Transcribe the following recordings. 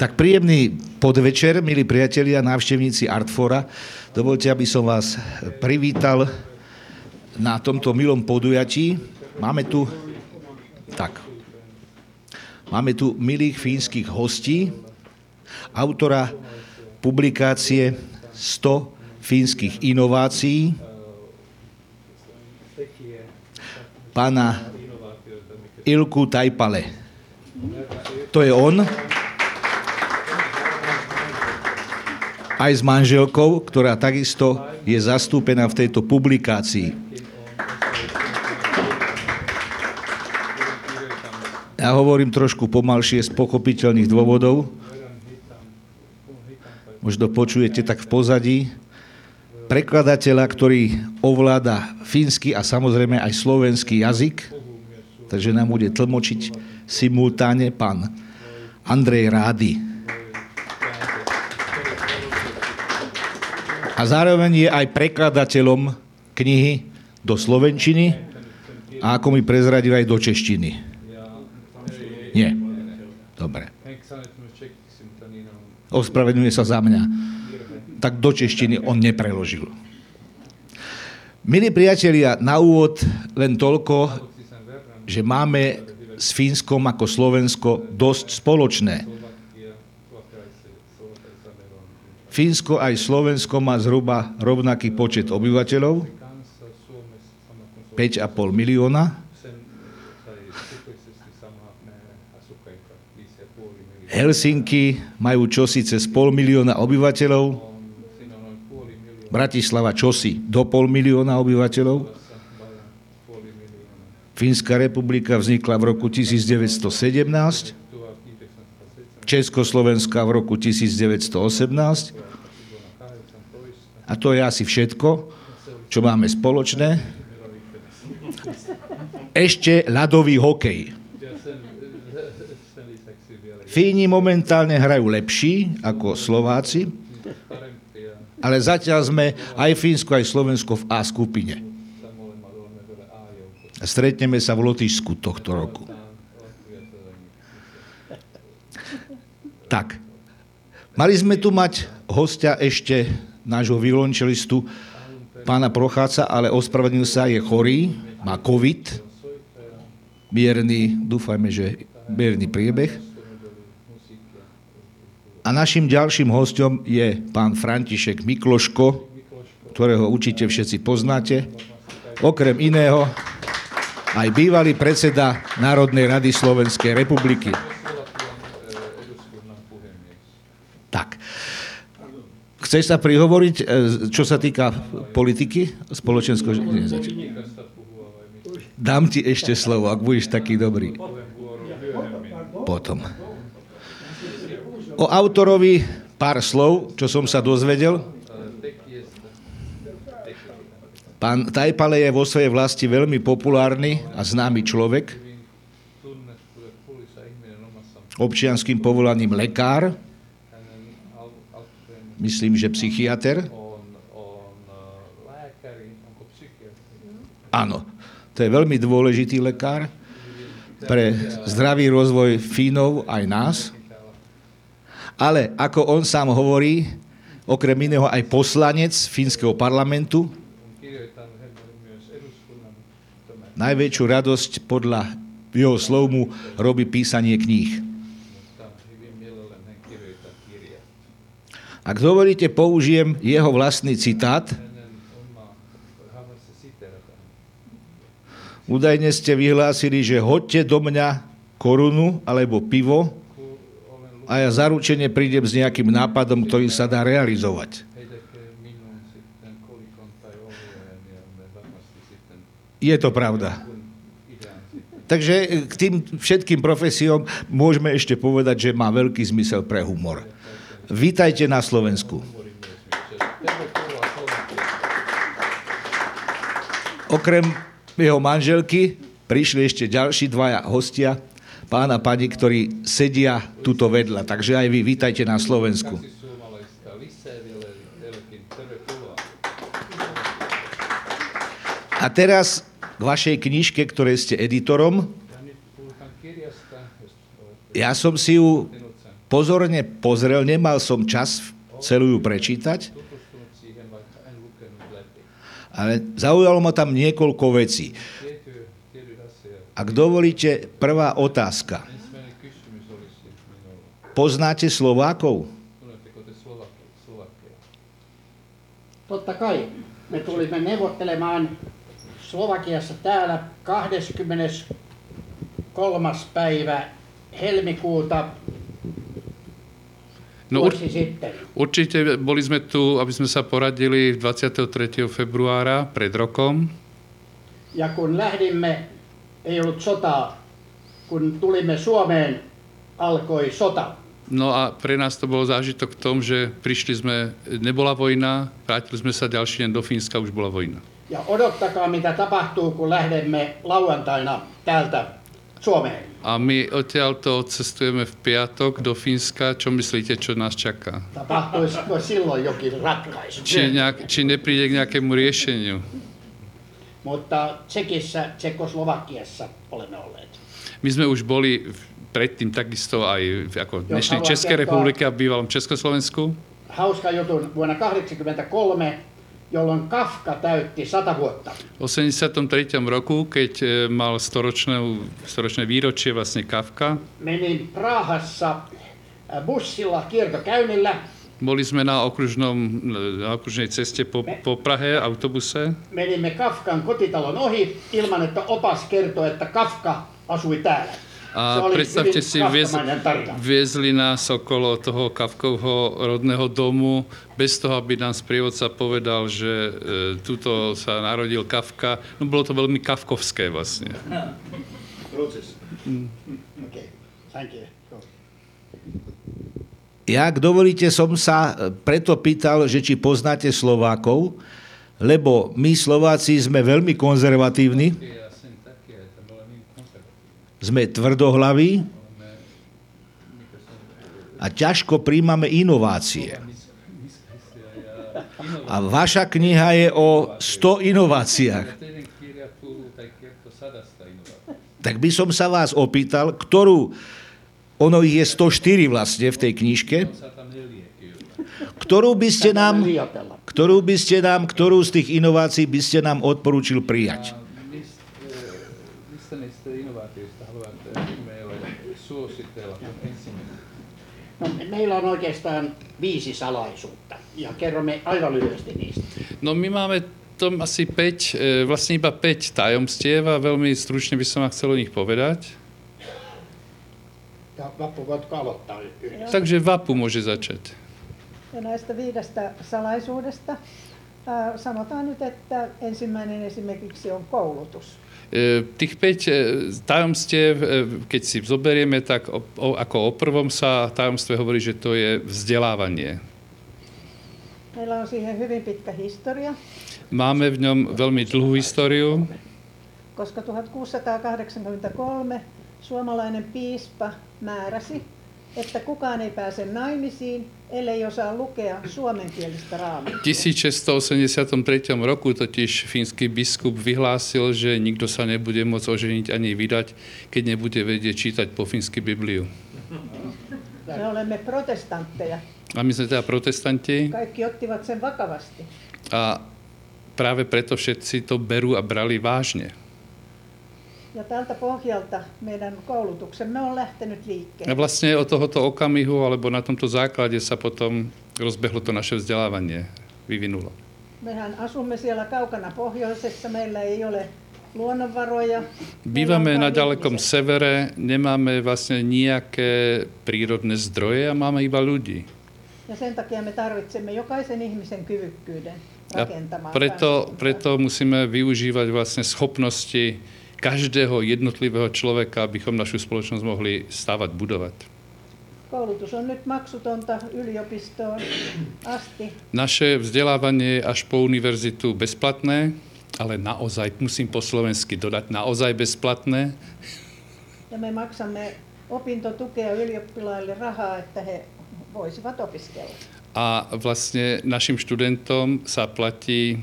Tak príjemný podvečer, milí priatelia, návštevníci Artfora. Dovolte, aby som vás privítal na tomto milom podujatí. Máme tu milých fínskych hostí, autora publikácie 100 fínskych inovácií, pána Ilkku Taipale. To je on. Aj s manželkou, ktorá takisto je zastúpená v tejto publikácii. Ja hovorím trošku pomalšie z pochopiteľných dôvodov. Možno počujete tak v pozadí prekladateľa, ktorý ovláda fínsky a samozrejme aj slovenský jazyk. Takže nám bude tlmočiť simultáne pán Andrej Rády. A zároveň je aj prekladateľom knihy do slovenčiny a ako mi prezradil aj do češtiny. Nie. Dobre. Ospravedlňuje sa za mňa. Tak do češtiny on nepreložil. Milí priatelia, na úvod len toľko, že máme s Fínskom ako Slovensko dosť spoločné. Fínsko aj Slovensko má zhruba rovnaký počet obyvateľov, 5,5 milióna. Helsinky majú čosi cez 0,5 milióna obyvateľov, Bratislava čosi do 0,5 milióna obyvateľov. Fínska republika vznikla v roku 1917, Československá v roku 1918 a to je asi všetko, čo máme spoločné. Ešte ľadový hokej. Fíni momentálne hrajú lepší ako Slováci, ale zatiaľ sme aj Fínsko, aj Slovensko v A skupine. Stretneme sa v Lotyšsku tohto roku. Tak, mali sme tu mať hostia ešte nášho violončelistu, pána Procháca, ale ospravedlnil sa, je chorý, má COVID, mierny, dúfajme, že mierny priebeh. A našim ďalším hostom je pán František Mikloško, ktorého určite všetci poznáte, okrem iného aj bývalý predseda Národnej rady Slovenskej republiky. Tak. Chceš sa prihovoriť, čo sa týka politiky spoločenského? Dám ti ešte slovo, ak budeš taký dobrý. Potom. O autorovi pár slov, čo som sa dozvedel. Pán Taipale je vo svojej vlasti veľmi populárny a známy človek, občianským povolaním lekár, myslím, že psychiater. Áno, to je veľmi dôležitý lekár pre zdravý rozvoj Fínov aj nás. Ale ako on sám hovorí, okrem iného aj poslanec fínskeho parlamentu. Najväčšiu radosť podľa jeho slov mu robí písanie kníh. Ak dovolíte, použijem jeho vlastný citát. Údajne ste vyhlásili, že hoďte do mňa korunu alebo pivo a ja zaručene prídem s nejakým nápadom, ktorý sa dá realizovať. Je to pravda. Takže k tým všetkým profesiom môžeme ešte povedať, že má veľký zmysel pre humor. Vítajte na Slovensku. Okrem jeho manželky prišli ešte ďalší dvaja hostia, pán a pani, ktorí sedia tuto vedľa. Takže aj vy vítajte na Slovensku. A teraz k vašej knižke, ktorej ste editorom. Ja som si ju pozorne pozrel, nemal som čas celú ju prečítať, ale zaujalo ma tam niekoľko vecí. Ak dovolíte, prvá otázka. Poznáte Slovákov? Totta kai. Me tulimme neuvottelemaan Slovakiassa täällä 23. päivä helmikuuta. No určite boli sme tu, aby sme sa poradili 23. februára pred rokom. Ja kun lähdimme, ei ollut sotaa. Kun tulimme Suomeen, alkoi sota. No a pre nás to bol zážitok v tom, že prišli sme, nebola vojna, vrátili sme sa ďalší deň do Fínska, už bola vojna. Ja odottakaa, mitä tapahtuu, kun lähdemme lauantaina täältä Suomeen. A my odtiaľto cestujeme v piatok do Fínska. Čo myslíte, čo nás čaká? Či nepríde k nejakému riešeniu? My sme už boli predtým takisto aj ako v dnešnej Českej republike a bývalom Československu. Hauska jutun vuonna 1983. jolloin Kafka täytti 100 vuotta. 83. roku, keď mal storočné výročie vlastne Kafka. Menin Prahassa bussilla kiertokäynnillä. Boli sme na okružnej ceste po Prahe autobuse. Menimme Kafkan kotitalon ohi ilman, että opas kertoi, että Kafka asui täällä. A predstavte si, viezli nás okolo toho Kafkovho rodného domu, bez toho, aby nám sprievodca povedal, že tuto sa narodil Kafka. No bolo to veľmi kafkovské vlastne. Ja, ak dovolíte, som sa preto pýtal, že či poznáte Slovákov, lebo my Slováci sme veľmi konzervatívni. Sme tvrdohlaví a ťažko príjmame inovácie. A vaša kniha je o 100 inováciách. Tak by som sa vás opýtal, ono ich je 104 vlastne v tej knižke, ktorú z tých inovácií by ste nám odporúčil prijať. No, meillä on oikeastaan 5 salaisuutta ja kerromme aivan lyhyesti niistä. No my máme tam asi 5, vlastne iba 5 tajomstiev a veľmi stručne by som chcel o nich povedať. Ja Vappu voitko aloittaa yhdessä? Takže Vappu môže začať. Ja näistä 5 salaisuudesta sanotaan nyt, että ensimmäinen esimerkiksi on koulutus. Tých 5 tajomstiev, keď si zoberieme, tak ako o prvom sa tajomstve hovorí, že to je vzdelávanie. Meillä on siihen hyvin pitkä historia. Máme v ňom veľmi dlhú históriu. Koska 1683 suomalainen piispa määräsi, että kukaan ei pääse naimisiin, ellei osaa lukea suomenkielistä raamia. 1683 roku totiž fínsky biskup vyhlásil, že nikto sa nebude môcť oženiť ani vydať, keď nebude vedieť čítať po fínsky Bibliu. Me olemme protestantteja. A my sme teda protestanti. Kaikki ottivat sen vakavasti. A práve preto všetci to berú a brali vážne. Ja tältä pohjalta meidän koulutuksemme on lähtenyt liikkeelle. A vlastne od tohoto okamihu, alebo na tomto základe sa potom rozbehlo to naše vzdelávanie, vyvinulo. Mehän asumme siellä kaukana pohjoisessa, meillä ei ole luonnonvaroja. Bývame na ďalekom severe, nemáme vlastne nejaké prírodné zdroje a máme iba ľudí. Ja sen takia me tarvitsemme jokaisen ihmisen kyvykkyyden rakentamaan. Preto musíme využívať vlastne schopnosti každého jednotlivého človeka, abychom našu spoločnosť mohli stavať, budovať. Koulutus on nyt maksutonta yliopistoon asti. Naše vzdelávanie je až po univerzitu bezplatné, ale naozaj, musím po slovensky dodať, naozaj bezplatné. Ja me maksamme opintotukea ylioppilaille rahaa, että he voisivat opiskella. A vlastne našim študentom sa platí,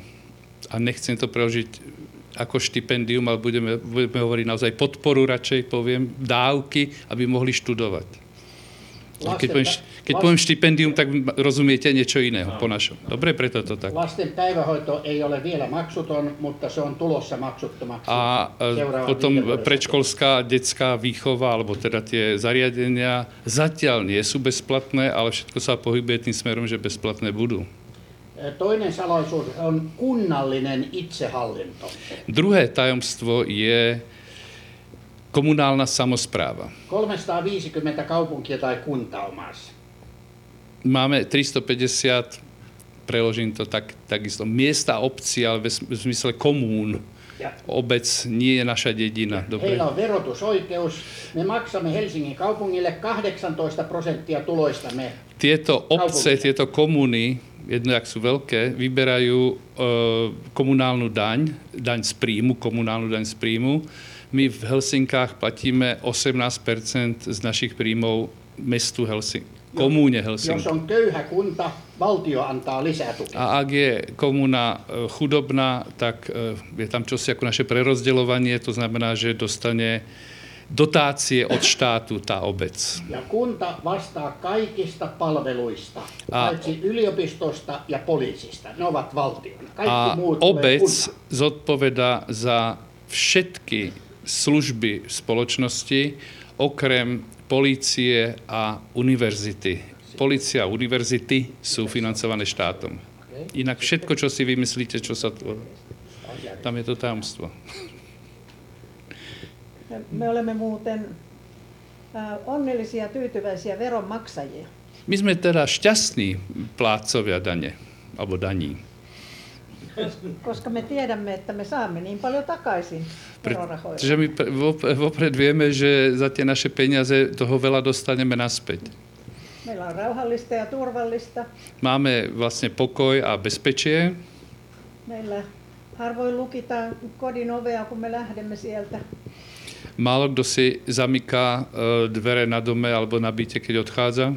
a nechcem to preložiť ako štipendium, ale budeme hovoriť naozaj podporu, radšej poviem, dávky, aby mohli študovať. Keď poviem štipendium, tak rozumiete niečo iného po našom. Dobre, preto to tak. Lasten päivähoito ei ole vielä maksuton, mutta se on tulossa maksuttomaksi. A potom predškolská, detská výchova, alebo teda tie zariadenia zatiaľ nie sú bezplatné, ale všetko sa pohybuje tým smerom, že bezplatné budú. Toinen salaisuus on kunnallinen itsehallinto. Druhé tajomstvo je komunálna samospráva. 350 kaupunkia tai kuntaa on maassa. Máme 350, preložím to takisto, miesta obcí, ale v zmysle komún. Ja. Obec nie je naša dedina. Dobre. Heillä on verotusoikeus. Me maksamme Helsingin kaupungille 18% tuloistamme. Tieto obce, tieto komúny, jedno, jak sú veľké, vyberajú komunálnu daň, daň z príjmu. My v Helsinkách platíme 18% z našich príjmov mestu Helsinki, komúne Helsinki. Jos on köyhä kunta, valtio antaa lisää tukea. A ak je komúna chudobná, tak je tam čosi ako naše prerozdeľovanie, to znamená, že dostane dotácie od štátu tá obec. Ja kunta vastaa kaikista palveluista, paitsi yliopistosta ja poliisista. Ne ovat valtion. Kaikki muut tulee kunta. A obec zodpovedá za všetky služby spoločnosti, okrem polície a univerzity. Polícia a univerzity sú financované štátom. Inak všetko, čo si vymyslíte, čo sa tu... Tam je to tajomstvo. Me olemme muuten onnellisia, tyytyväisiä veronmaksajia. My sme teda šťastní plátcovia dane, alebo daní. Koska me tiedämme, että me saamme niin paljon takaisin verorahoja. Pretože my vopred vieme, že za tie naše peniaze toho veľa dostaneme naspäť. Meillä on rauhallista ja turvallista. Máme vlastne pokoj a bezpečie. Meillä harvoin lukitaan kodin ovea, kun me lähdemme sieltä. Málo kto si zamyká dvere na dome alebo na byte, keď odchádza.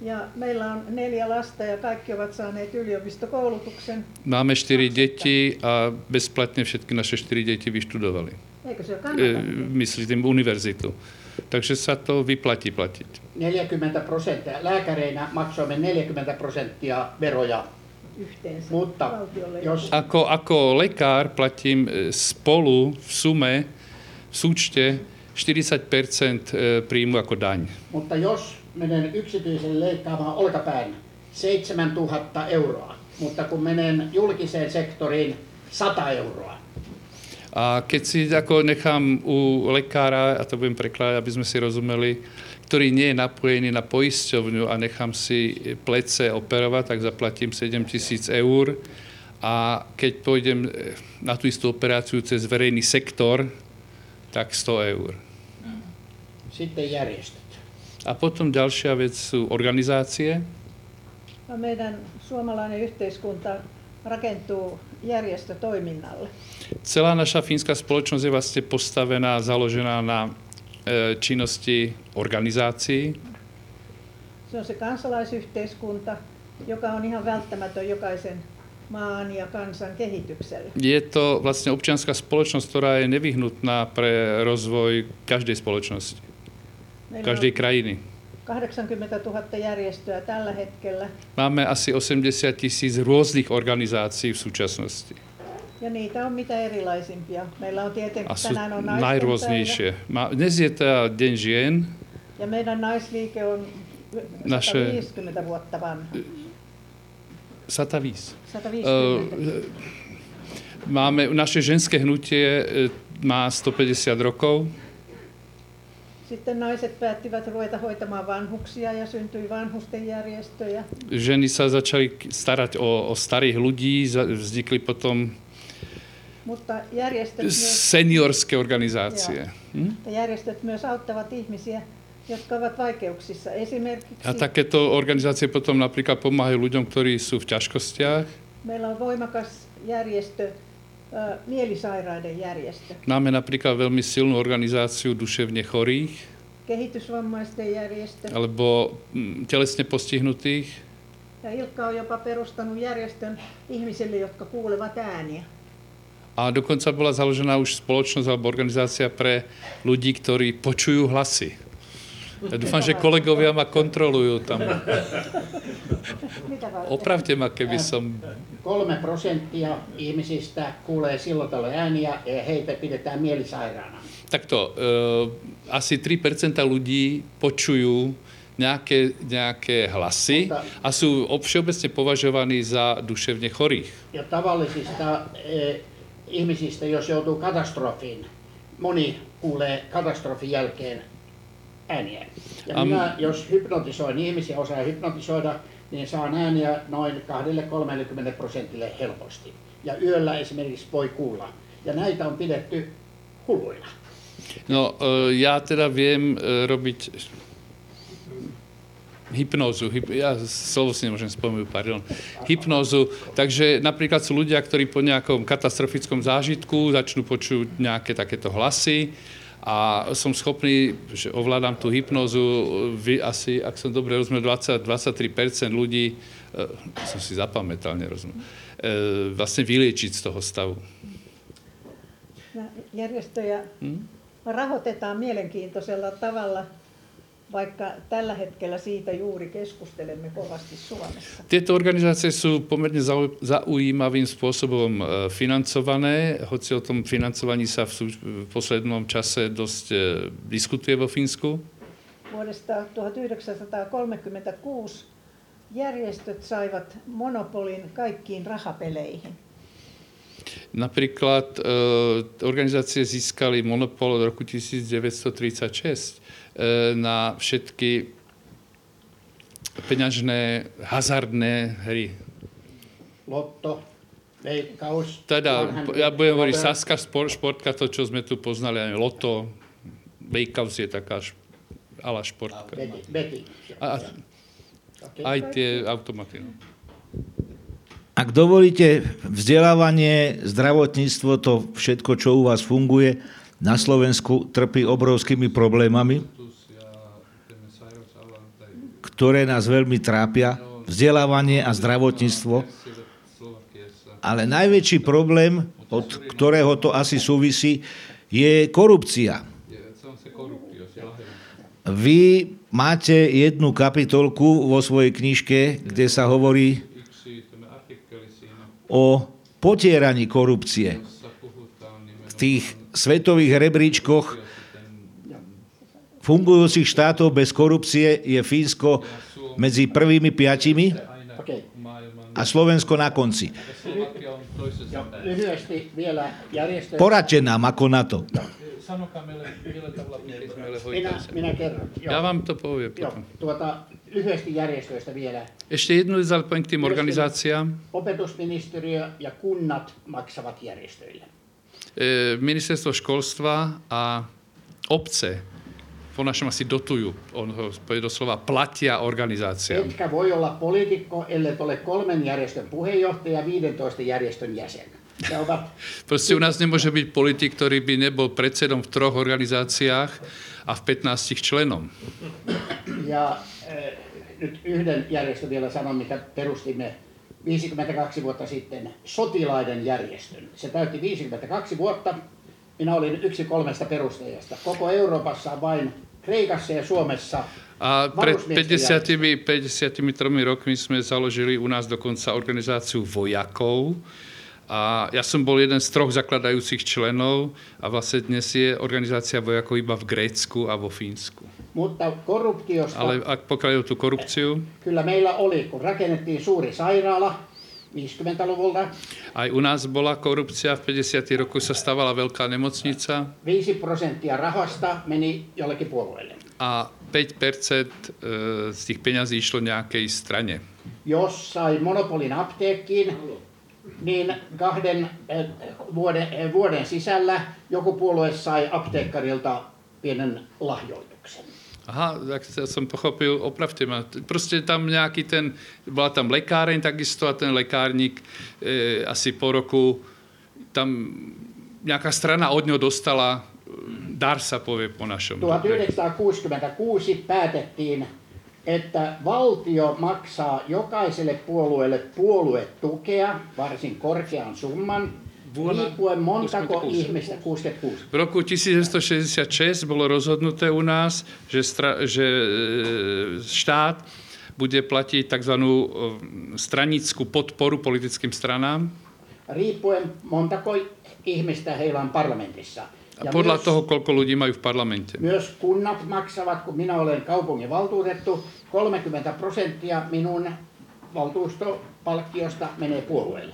Ja meillä on 4 lasta ja kaikki ovat saaneet yliopistokoulutuksen. Máme 4 deti a bezplatne všetky naše 4 deti vyštudovali. Eikö se kannata? Myslím univerzitu. Takže sa to vyplatí platiť. 40% lääkäreinä maksoimme 40% veroja. Yhteensä. Mutta jos ako lekár platím spolu v sume v súčte 40% príjmu ako daň. Mutta jos menen yksityiselle leikkaamaan olkapään 7,000 €, mutta kun menen julkiseen sektoriin 100 €. A keď si ako nechám u lekára, a to budem prekladať, aby sme si rozumeli, ktorý nie je napojený na poisťovňu a nechám si plece operovať, tak zaplatím 7,000 €. A keď pôjdem na tú istú operáciu cez verejný sektor, tak 100 €. A potom ďalšia vec sú organizácie. A meidän suomalainen yhteiskunta rakentuu järjestötoiminnalle. Celá naša fínska spoločnosť je vlastne postavená, založená na činnosti organizácií. Se on se kansalaisyhteiskunta, joka on ihan välttämätön jokaisen maan ja kansan kehitykselle. Je to vlastne občianska spoločnosť, ktorá je nevyhnutná pre rozvoj každej spoločnosti, každej krajiny. 80,000 järjestöä tällä hetkellä. Máme asi 80,000 rôznych organizácií v súčasnosti. Ja niitä on mitä erilaisimpia. Meillä on tietenkin tänään on najrôznejšie. Dnes je teda Deň žien. Ja meidän naisliike on 150 vuotta vanha. 150. Naše ženské hnutie má 150 rokov. Sitten naiset päättivät ruveta hoitamaan vanhuksia ja syntyi vanhusten järjestöjä. Ženy sa začali starať o starých ľudí, vznikli potom seniorské organizácie. Järjestöt myös auttavat ihmisiä, jotka ovat vaikeuksissa. Esimerkiksi a takéto organizácie potom napríklad pomáhajú ľuďom, ktorí sú v ťažkostiach. Meillä on voimakas järjestö, mielisairaiden järjestö. Máme napríklad veľmi silnú organizáciu duševne chorých. Kehitysvammaisten järjestö. Alebo telesne postihnutých. Ja Ilkka on jopa perustanut järjestön ihmisille, jotka kuulevat ääniä. A dokonca bola založená už spoločnosť alebo organizácia pre ľudí, ktorí počujú hlasy. Ja dúfam, že kolegovia ma kontrolujú tam. Opravte ma, keby som... 3% ihmisistä kuulee silloin tällöin ääniä ja heitä pidetään mielisairaana. Takto, asi 3% ľudí počujú nejaké hlasy a sú všeobecne považovaní za duševne chorých. Ja tavallisista ihmisistä, jos joutuu katastrofiin, moni kuulee katastrofin jälkeen ääniä. Ja minä, jos hypnotisoin ihmisiä, osaan hypnotisoida, niin saan ääniä noin 20-30% helposti. Ja yöllä esimerkiksi voi kuulla. Ja näitä on pidetty hulluina. No, ja teda viem robiť hypnózu. Ja slovo si nemôžem spomenúť, pardon. Hypnózu. Takže napríklad sú ľudia, ktorí po nejakom katastrofickom zážitku začnú počuť nejaké takéto hlasy a som schopný, že ovládam tú hypnózu, asi, ak som dobre rozumel, 20-23% ľudí, som si zapamätal, nerozumiem, vlastne vyliečiť z toho stavu. Järjestöjä rahoitetaan mielenkiintoisella tavalla, vaikka tällä hetkellä siitä juuri keskustelemme kovasti Suomessa. Tieto organizácie sú pomerne zaujímavým spôsobom financované, hoci o tom financovaní sa v poslednom čase dosť diskutuje vo Fínsku. Vuodesta 1936 järjestöt saivat monopolin kaikkiin rahapeleihin. Napríklad organizácie získali monopol od roku 1936 na všetky peňažné hazardné hry. Lotto, veikkaus. Teda, ja budem hovoriť Saska, športka, to, čo sme tu poznali, aj Lotto, veikkaus je taká ala športka. Aj tie automaty. Ak dovolíte, vzdelávanie, zdravotníctvo, to všetko, čo u vás funguje, na Slovensku trpí obrovskými problémami, ktoré nás veľmi trápia. Vzdelávanie a zdravotníctvo. Ale najväčší problém, od ktorého to asi súvisí, je korupcia. Vy máte jednu kapitolku vo svojej knižke, kde sa hovorí o potieraní korupcie. V tých svetových rebríčkoch fungujúcich štátov bez korupcie je Fínsko medzi prvými 5 a Slovensko na konci. Poradte nám, ako na to. Ja vám to poviem potom. Lyhyesti järjestöistä vielä. Ešte jednu lisää point tým organizáciám. Opetusministeriö ja kunnat maksavat järjestöille. Ministerstvo školstva a obce po našom asi dotujú, on doslova platia organizáciám. Etkä voi olla poliitikko, ellet ole 3 järjestön puheenjohtaja ja 15 järjestön jäsen. Proste u nás nemôže byť politik, ktorý by nebol predsedom v 3 organizáciách a v 15 členom. Ja nyt yhden järjestön vielä sanon, mikä perustimme 52 vuotta sitten, sotilaiden järjestön. Se täytti 52 vuotta. Minä olin yksi 3 perustajasta. Koko Euroopassa vain Kreikassa ja Suomessa. A pred 53 rokmi sme založili u nás dokonca organizáciu vojakov. A ja som bol jeden z 3 zakladajúcich členov a vlastne dnes je organizácia vojakov iba v Grécku a vo Fínsku. Ale ak pokiaľ tú korupciu... Kyllä meillä oli, kun rakennettiin suuri sairaala 50-luvulta. Aj u nás bola korupcia, v 50. roku sa stavala veľká nemocnica. 5% rahasta meni jollekin puolueelle. A 5% z tých peňazí išlo nejakej strane. Jos sai monopolin apteekkiin, niin 2 vuoden sisällä joku puolue sai apteekkarilta pienen lahjoituksen. Aha, tak som pochopil, opravte ma. Proste tam nejaký ten, bola tam lekáreň takisto a ten lekárnik asi po roku, tam nejaká strana od ňo dostala, dar sa povie po našom. 1966 päätettiin, että valtio maksaa jokaiselle puolueelle puoluetukea, varsin korkean summan, riippuen montako ihmistä, 66. V roku 1966 bolo rozhodnuté u nás, že štát bude platiť tzv. Stranickú podporu politickým stranám. Riippuen montako ihmistä heillä on parlamentissa. Ja podľa toho, koľko ľudí majú v parlamente. Myös kunnat maksavat, kun minä olen kaupunginvaltuutettu, 30% minun valtuustopalkkiosta menee puolueelle.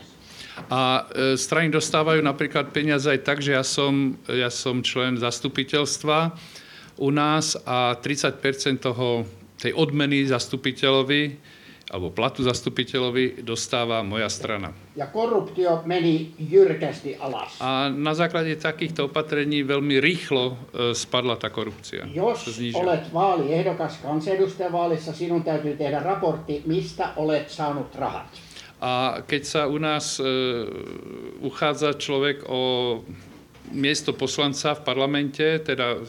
A strany dostávajú napríklad peniaze aj tak, že ja som člen zastupiteľstva u nás a 30% tej odmeny zastupiteľovi alebo platu zastupiteľovi dostáva moja strana. Ja korruptio meni jyrkästi alas. A na základe takýchto opatrení veľmi rýchlo spadla tá korupcia. Jos olet vaaliehdokas kansanedustajavaalissa, sinun täytyy tehdä raportti, mistä olet saanut rahat. A keď sa u nás uchádza človek o miesto poslanca v parlamente, teda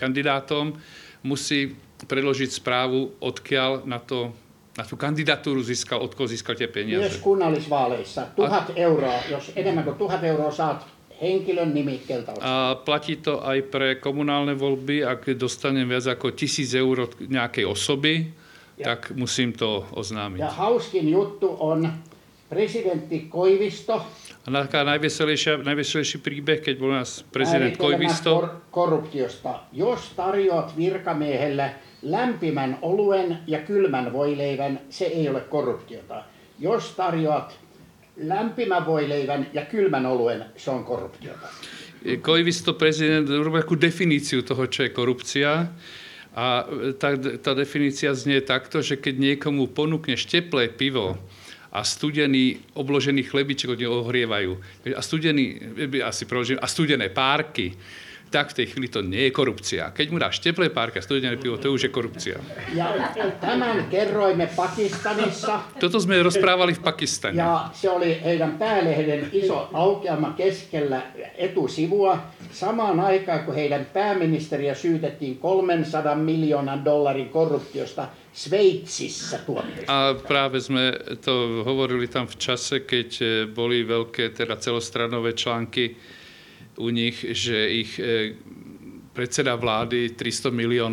kandidátom, musí predložiť správu, odkiaľ na tú kandidatúru získal, od koho získal tie peniaze. Myös kunnallisvaaleissa 1 000 euroa, jos enemmän kuin 1 000 euroa saat henkilön nimikkeeltä. A platí to aj pre komunálne voľby, ak dostanem viac ako 1 000 eur od nejakej osoby, tak musím to oznámiť. Ja hauskin juttu on presidentti Koivisto. A taká najveselejší príbeh, keď bol nás prezident Koivisto. Korruptiosta. Jos tarjoat virkamiehelle lämpimän oluen ja kylmän voileivän, se ei ole korruptiota. Jos tarjoat lämpimän voileivän ja kylmän oluen, se on korruptiota. Koivisto prezident robil takú definíciu toho, čo je korupcia. A tá definícia znie takto, že keď niekomu ponúkneš teplé pivo a studený obložený chlebiček od neho ohrievajú a studené párky, tak v tej chvíli to nie je korupcia. Keď mu dáš teplé párky a studené pivo, to už je korupcia. Ja tämän kerroimme Pakistanissa. Toto sme rozprávali v Pakistane. Ja se oli heidän päälehden iso aukeama keskellä etusivua. Samaan aikaan, kun heidän pääministeriä syytettiin $300 million korruptiosta Sveitsissä tuomioista. A práve sme to hovorili tam v čase, keď boli veľké teda celostranové články u nich, že ich predseda vlády $300 million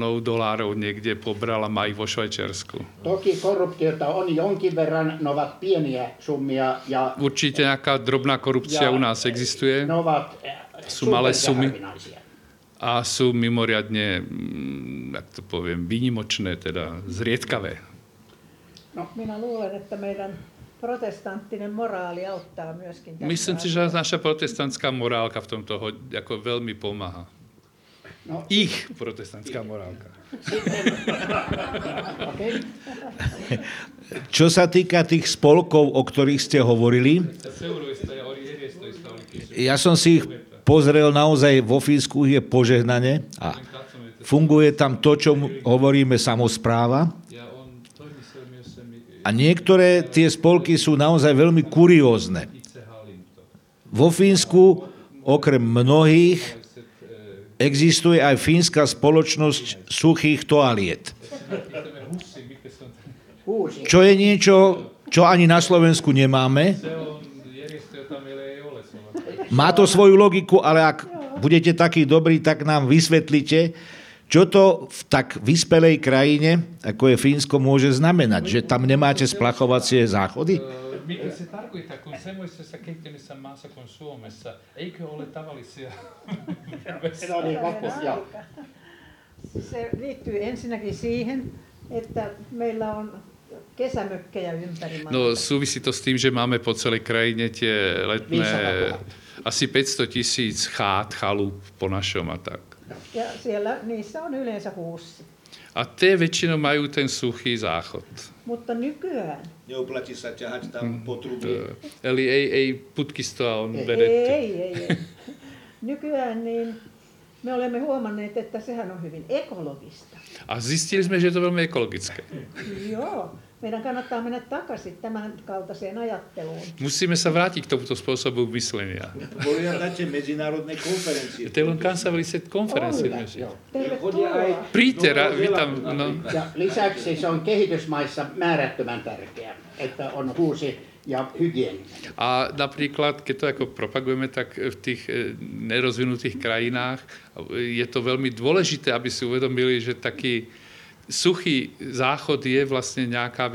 niekde pobral a má ich vo Švajčiarsku. Toki korruptiota on jonkin verran, ne ovat pieniä summia. Ja určite nejaká drobná korupcia u nás existuje. Ne ovat sú malé sumy a sú mimoriadne, jak to poviem, výnimočné, teda zriedkavé. No, minä luulen, että meidän protestanttinen moraali auttaa myöskin. Myslím si, že naša protestantská morálka v tomto ako veľmi pomáha. No, ich protestantská morálka. Okay. Čo sa týka tých spolkov, o ktorých ste hovorili, ja som si ich pozrel, naozaj vo Fínsku je požehnanie a funguje tam to, čo hovoríme, samospráva. A niektoré tie spolky sú naozaj veľmi kuriózne. Vo Fínsku, okrem mnohých, existuje aj fínska spoločnosť suchých toaliet. Čo je niečo, čo ani na Slovensku nemáme. Má to svoju logiku, ale ak budete takí dobrí, tak nám vysvetlite, čo to v tak vyspelej krajine, ako je Fínsko, môže znamenať, že tam nemáte splachovacie záchody? Se liittyy ensinnäkin siihen, että meillä on kesämökkejä ympäri maata. No, súvisí to s tým, že máme po celej krajine tie letné asi 500 000 chát, chalúb po našom a tak. Ja siellä niissä on yleensä huussi. A tie väčšinou majú ten suchý záchod. Mutta nykyään. Neoplatí sa ťahať tam po trubie. Eli ei putkistoa on vedetty. Ei. Nykyään niin me olemme huomanneet, että sehän on hyvin ekologista. A zistili sme, že je to veľmi ekologické. Joo. Meidän kannattaa mennä takaisin tämän kaltaiseen ajatteluun. Musíme sa vrátiť k tomuto spôsobu myslenia. Poriadate medzinárodné konferencie. Teillä on kansainväliset konferenssit myös. Priitera, vitam. No. Ja lisäksi se on kehitysmaissa määrättömän tärkeää, että on uusi A napríklad, keď to ako propagujeme, tak v tých nerozvinutých krajinách je to veľmi dôležité, aby si uvedomili, že taký suchý záchod je vlastne nejaká,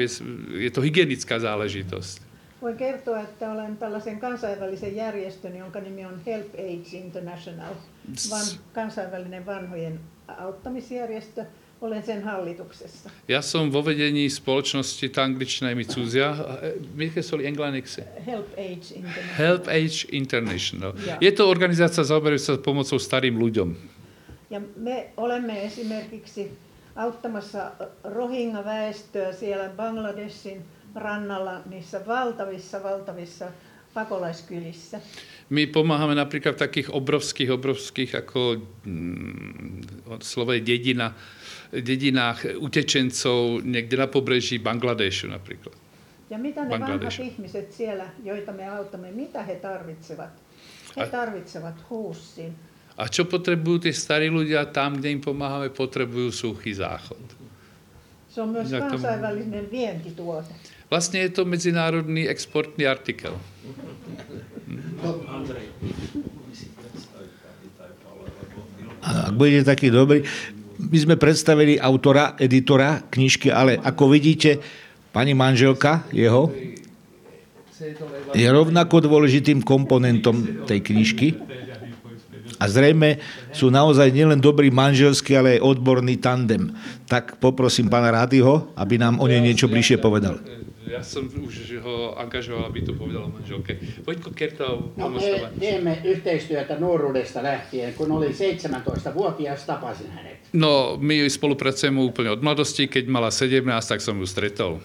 je to hygienická záležitosť. Voin kertoa, että olen tällaisen kansainvälisen järjestön, jonka nimi on Help Age International, kansainvälinen vanhojen auttamisjärjestö. Olen sen hallituksessa. Ja som vo vedení spoločnosti tá angličná mi cudzia. Mieke soli englaniksi. Help Age International. Help Age International. Ja. Je to organizácia zaoberajúca sa pomocou starým ľuďom. Ja me olemme esimerkiksi auttamassa Rohingya-väestöä siellä Bangladeshin rannalla niissä valtavissa pakolaiskylissä. My pomáhame napríklad v takých obrovských ako slove dedinách utečencov niekde na pobreží Bangladešu napríklad. Ja mitä ne vanhat ihmiset siellä, joita me autamme, mitä he tarvitsevat? He tarvitsevat húsin. A čo potrebujú tí starí ľudia tam, kde im pomáhame, potrebujú suchý záchod. Se on myös kansainvälinen vientituote. Vlastne je to medzinárodný exportný artikel. Andrej, ak budete taký dobrý. My sme predstavili autora, editora knižky, ale ako vidíte, pani manželka jeho je rovnako dôležitým komponentom tej knižky. A zrejme sú naozaj nielen dobrý manželský, ale aj odborný tandem. Tak poprosím pána Rádyho, aby nám o nej niečo bližšie povedal. Ja som už ho angažoval, aby to povedala manželke. Voitko kertoa omasta? Me teemme yhteistyötä nuoruudesta lähtien, kun olin 17-vuotias, tapasin hänet. No, my spolupracujeme úplne od mladosti, keď mala 17, tak som ju stretol.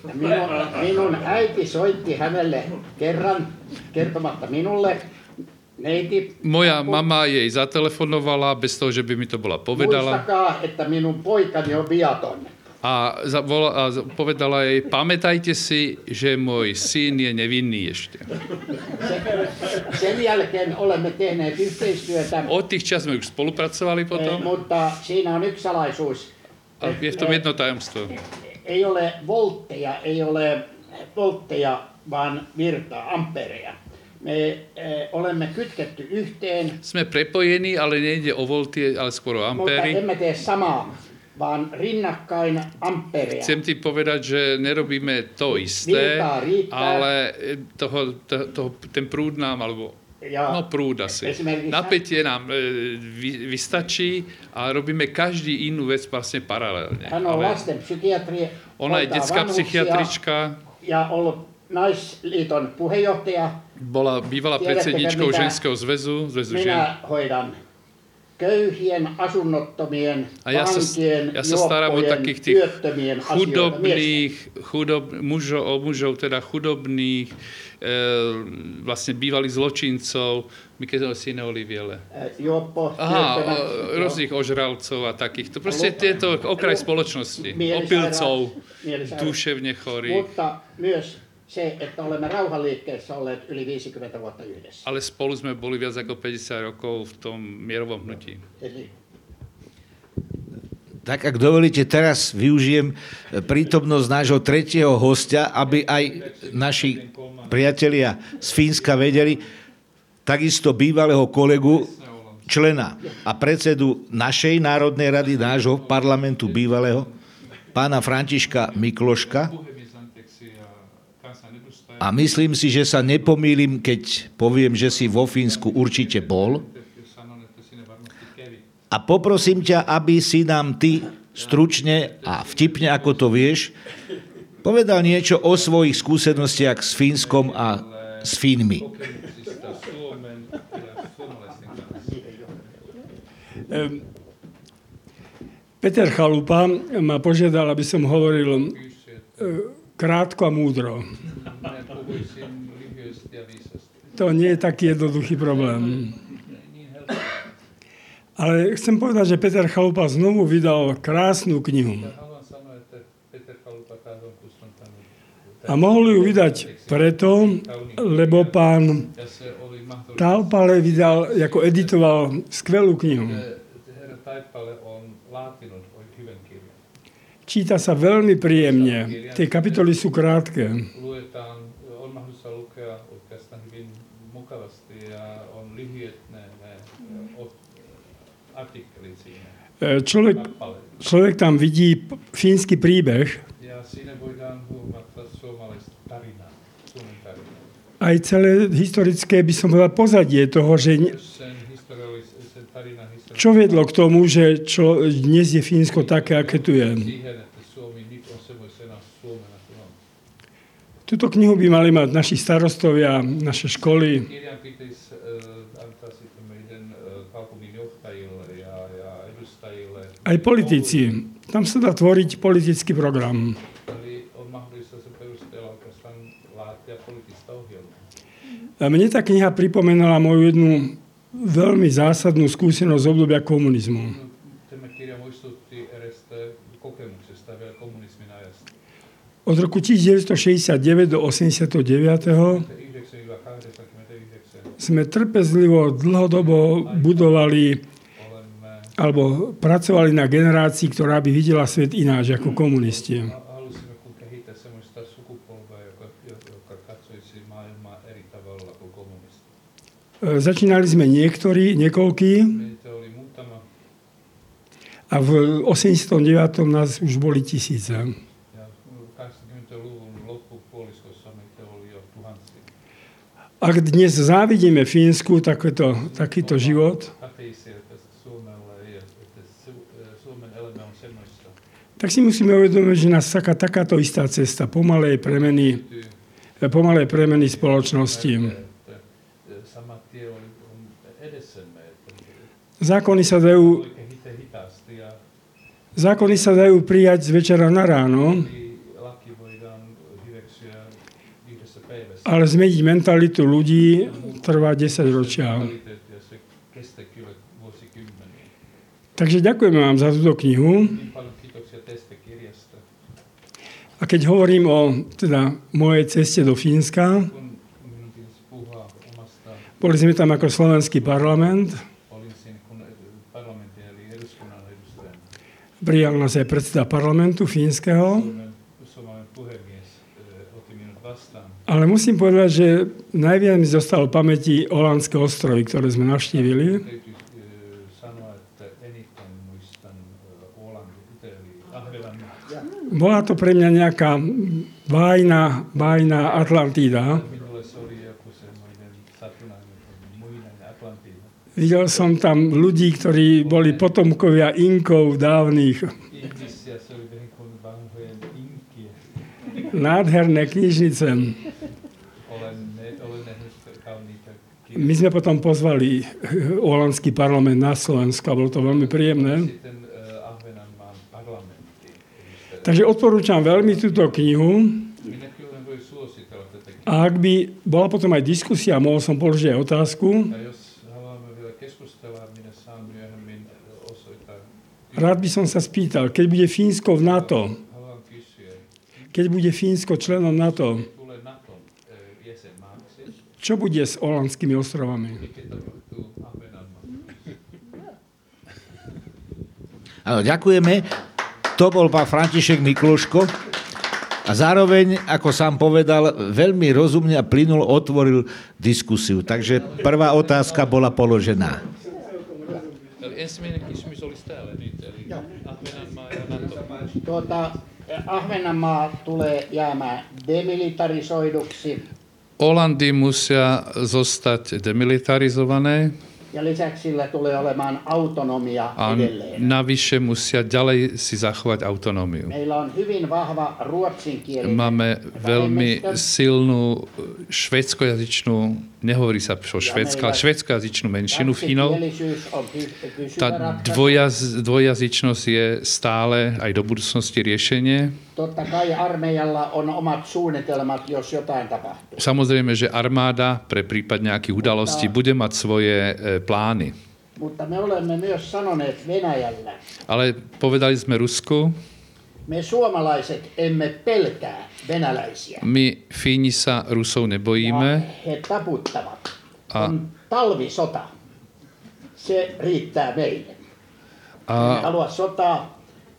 Minun äiti soitti hänelle kerran, kertomatta minulle. Moja mama jej zatelefonovala bez toho, že by mi to bola povedala. Muistakaa, että minun poikani on viaton. A povedala jej, pamätajte si, že môj syn je nevinný ešte. Sen jälkeen olemme tehneet yhteistyötä. Od tých čas sme už spolupracovali potom. Mutta siinä on yksi salaisuus. Je v tom jedno tajomstvo. Ei ole voltteja, vaan virtaa, ampereja. Me olemme kytketty yhteen. Sme prepojení, ale nejde o volty, ale skôr o ampery. Mutta emme tee samaa, vaan rinnakkain ampereja. Chcem ti povedať, že nerobíme to isté, ale ten prúd nám, alebo prúd asi. Napätie nám vystačí a robíme každý inú vec vlastne paralelne. Ona je detská psychiatrička. Ja ollut Naisliiton puheenjohtaja. Bola bývalá predsedničkou Ženského zväzu. Minä hoidan köyhien, asunnottomien, vankien, juoppojen, työttömien asioita. Chudobných, vlastne bývalých zločincov. My keď si neoli viele. Rôznych ožralcov a takýchto. Proste tieto okraj spoločnosti. Opilcov, duševne chorých. Mutta myös se, että olemme rauhanliikkeessä olleet yli 50 vuotta yhdessä. Ale spolu sme boli viac ako 50 rokov v tom mierovom hnutí. Tak, ak dovolíte, teraz využijem prítomnosť nášho tretieho hostia, aby aj naši priatelia z Fínska vedeli, takisto bývalého kolegu, člena a predsedu našej Národnej rady, nášho parlamentu bývalého, pána Františka Mikloška. A myslím si, že sa nepomýlim, keď poviem, že si vo Fínsku určite bol. A poprosím ťa, aby si nám ty stručne a vtipne, ako to vieš, povedal niečo o svojich skúsenostiach s Fínskom a s Fínmi. Peter Chalupa ma požiadal, aby som hovoril krátko a múdro. To nie je taký jednoduchý problém. Ale chcem povedať, že Peter Chalupa znovu vydal krásnu knihu. A mohol ju vydať preto, lebo pán Taipale vydal, ako editoval skvelú knihu. Číta sa veľmi príjemne. Tie kapitoly sú krátke. Človek tam vidí fínsky príbeh. Aj celé historické, by som povedal, pozadie toho, že čo vedlo k tomu, že čo dnes je Fínsko také, aké tu je. Túto knihu by mali mať naši starostovia, naše školy. Aj politici. Tam sa dá tvoriť politický program. A mne tá kniha pripomenala moju jednu veľmi zásadnú skúsenosť z obdobia komunizmu. Od roku 1969 do 1989 sme trpezlivo dlhodobo budovali alebo pracovali na generácii, ktorá by videla svet ináč ako komunisti. Začínali sme niekoľkí a v 89. nás už boli tisíce. Ak dnes závidíme Fínsku takýto život, tak si musíme uvedomiť, že nás taká takáto istá cesta pomalej premeny spoločnosti. Zákony sa dajú prijať z večera na ráno, ale zmeniť mentalitu ľudí trvá 10 ročia. Takže ďakujeme vám za túto knihu. A keď hovorím o mojej ceste do Fínska, boli sme tam ako slovenský parlament. Prijal nás aj predseda parlamentu fínskeho. Ale musím povedať, že najviac mi zostalo v pamäti Olandské ostrovy, ktoré sme navštívili. Bola to pre mňa nejaká bájna Atlantída. Videl som tam ľudí, ktorí boli potomkovia Inkov dávnych. Nádherné knižnice. My sme potom pozvali holandský parlament na Slovensko a bolo to veľmi príjemné. Takže odporúčam veľmi túto knihu. A ak by bola potom aj diskusia, mohol som položiť aj otázku. Rád by som sa spýtal, keď bude Fínsko v NATO, keď bude Fínsko členom NATO, čo bude s Olandskými ostrovami? Áno, ďakujeme. To bol pán František Mikloško. A zároveň, ako sám povedal, veľmi rozumne a plynulo otvoril diskusiu. Takže prvá otázka bola položená. Ahvenanmaa tulee jäämään demilitarisoiduksi. Olandi musia zostať demilitarizované. Ja lisäksi sillä tulee olemaan autonomia edelleen. Navyše musia ďalej si zachovať autonómiu. Meillä on hyvin vahva ruotsinkielinen. Máme veľmi silnú švédskojazyčnú, nehovorí sa o švédska, ale švédskojazyčnú menšinu Fínov. Tá dvojazyčnosť je stále aj do budúcnosti riešenie. Totta kai armeijalla on omat suunnitelmat, jos jotain tapahtuu. Samozrejme, že armáda pre prípad nejakých udalostí bude mať svoje plány. Mutta me olemme myös sanoneet Venäjällä. Ale povedali sme Rusku. Me suomalaiset emme pelkää venäläisiä. My Fíni sa Rusov nebojíme. Ja he taputtavat. On talvisota. Se riittää meille. Me halua sotaa.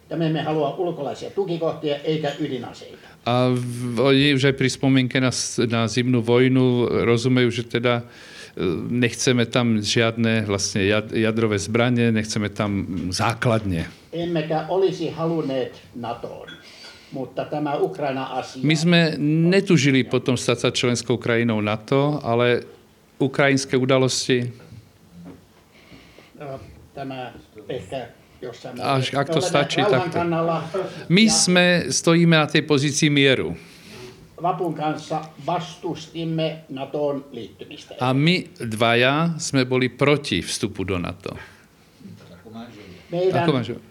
Ja me emme halua ulkolaisia tukikohtia eikä ydinaseita. A oni už aj pri spomienke na zimnú vojnu rozumejú, že teda nechceme tam žiadne vlastne jadrové zbranie, nechceme tam základne. Emmekä olisi halunneet NATOon. My sme netužili potom stať sa členskou krajinou NATO, ale ukrajinské udalosti... Až ak to stačí, takto. My sme, stojíme na tej pozícii mieru. A my dvaja sme boli proti vstupu do NATO. Ako manželia.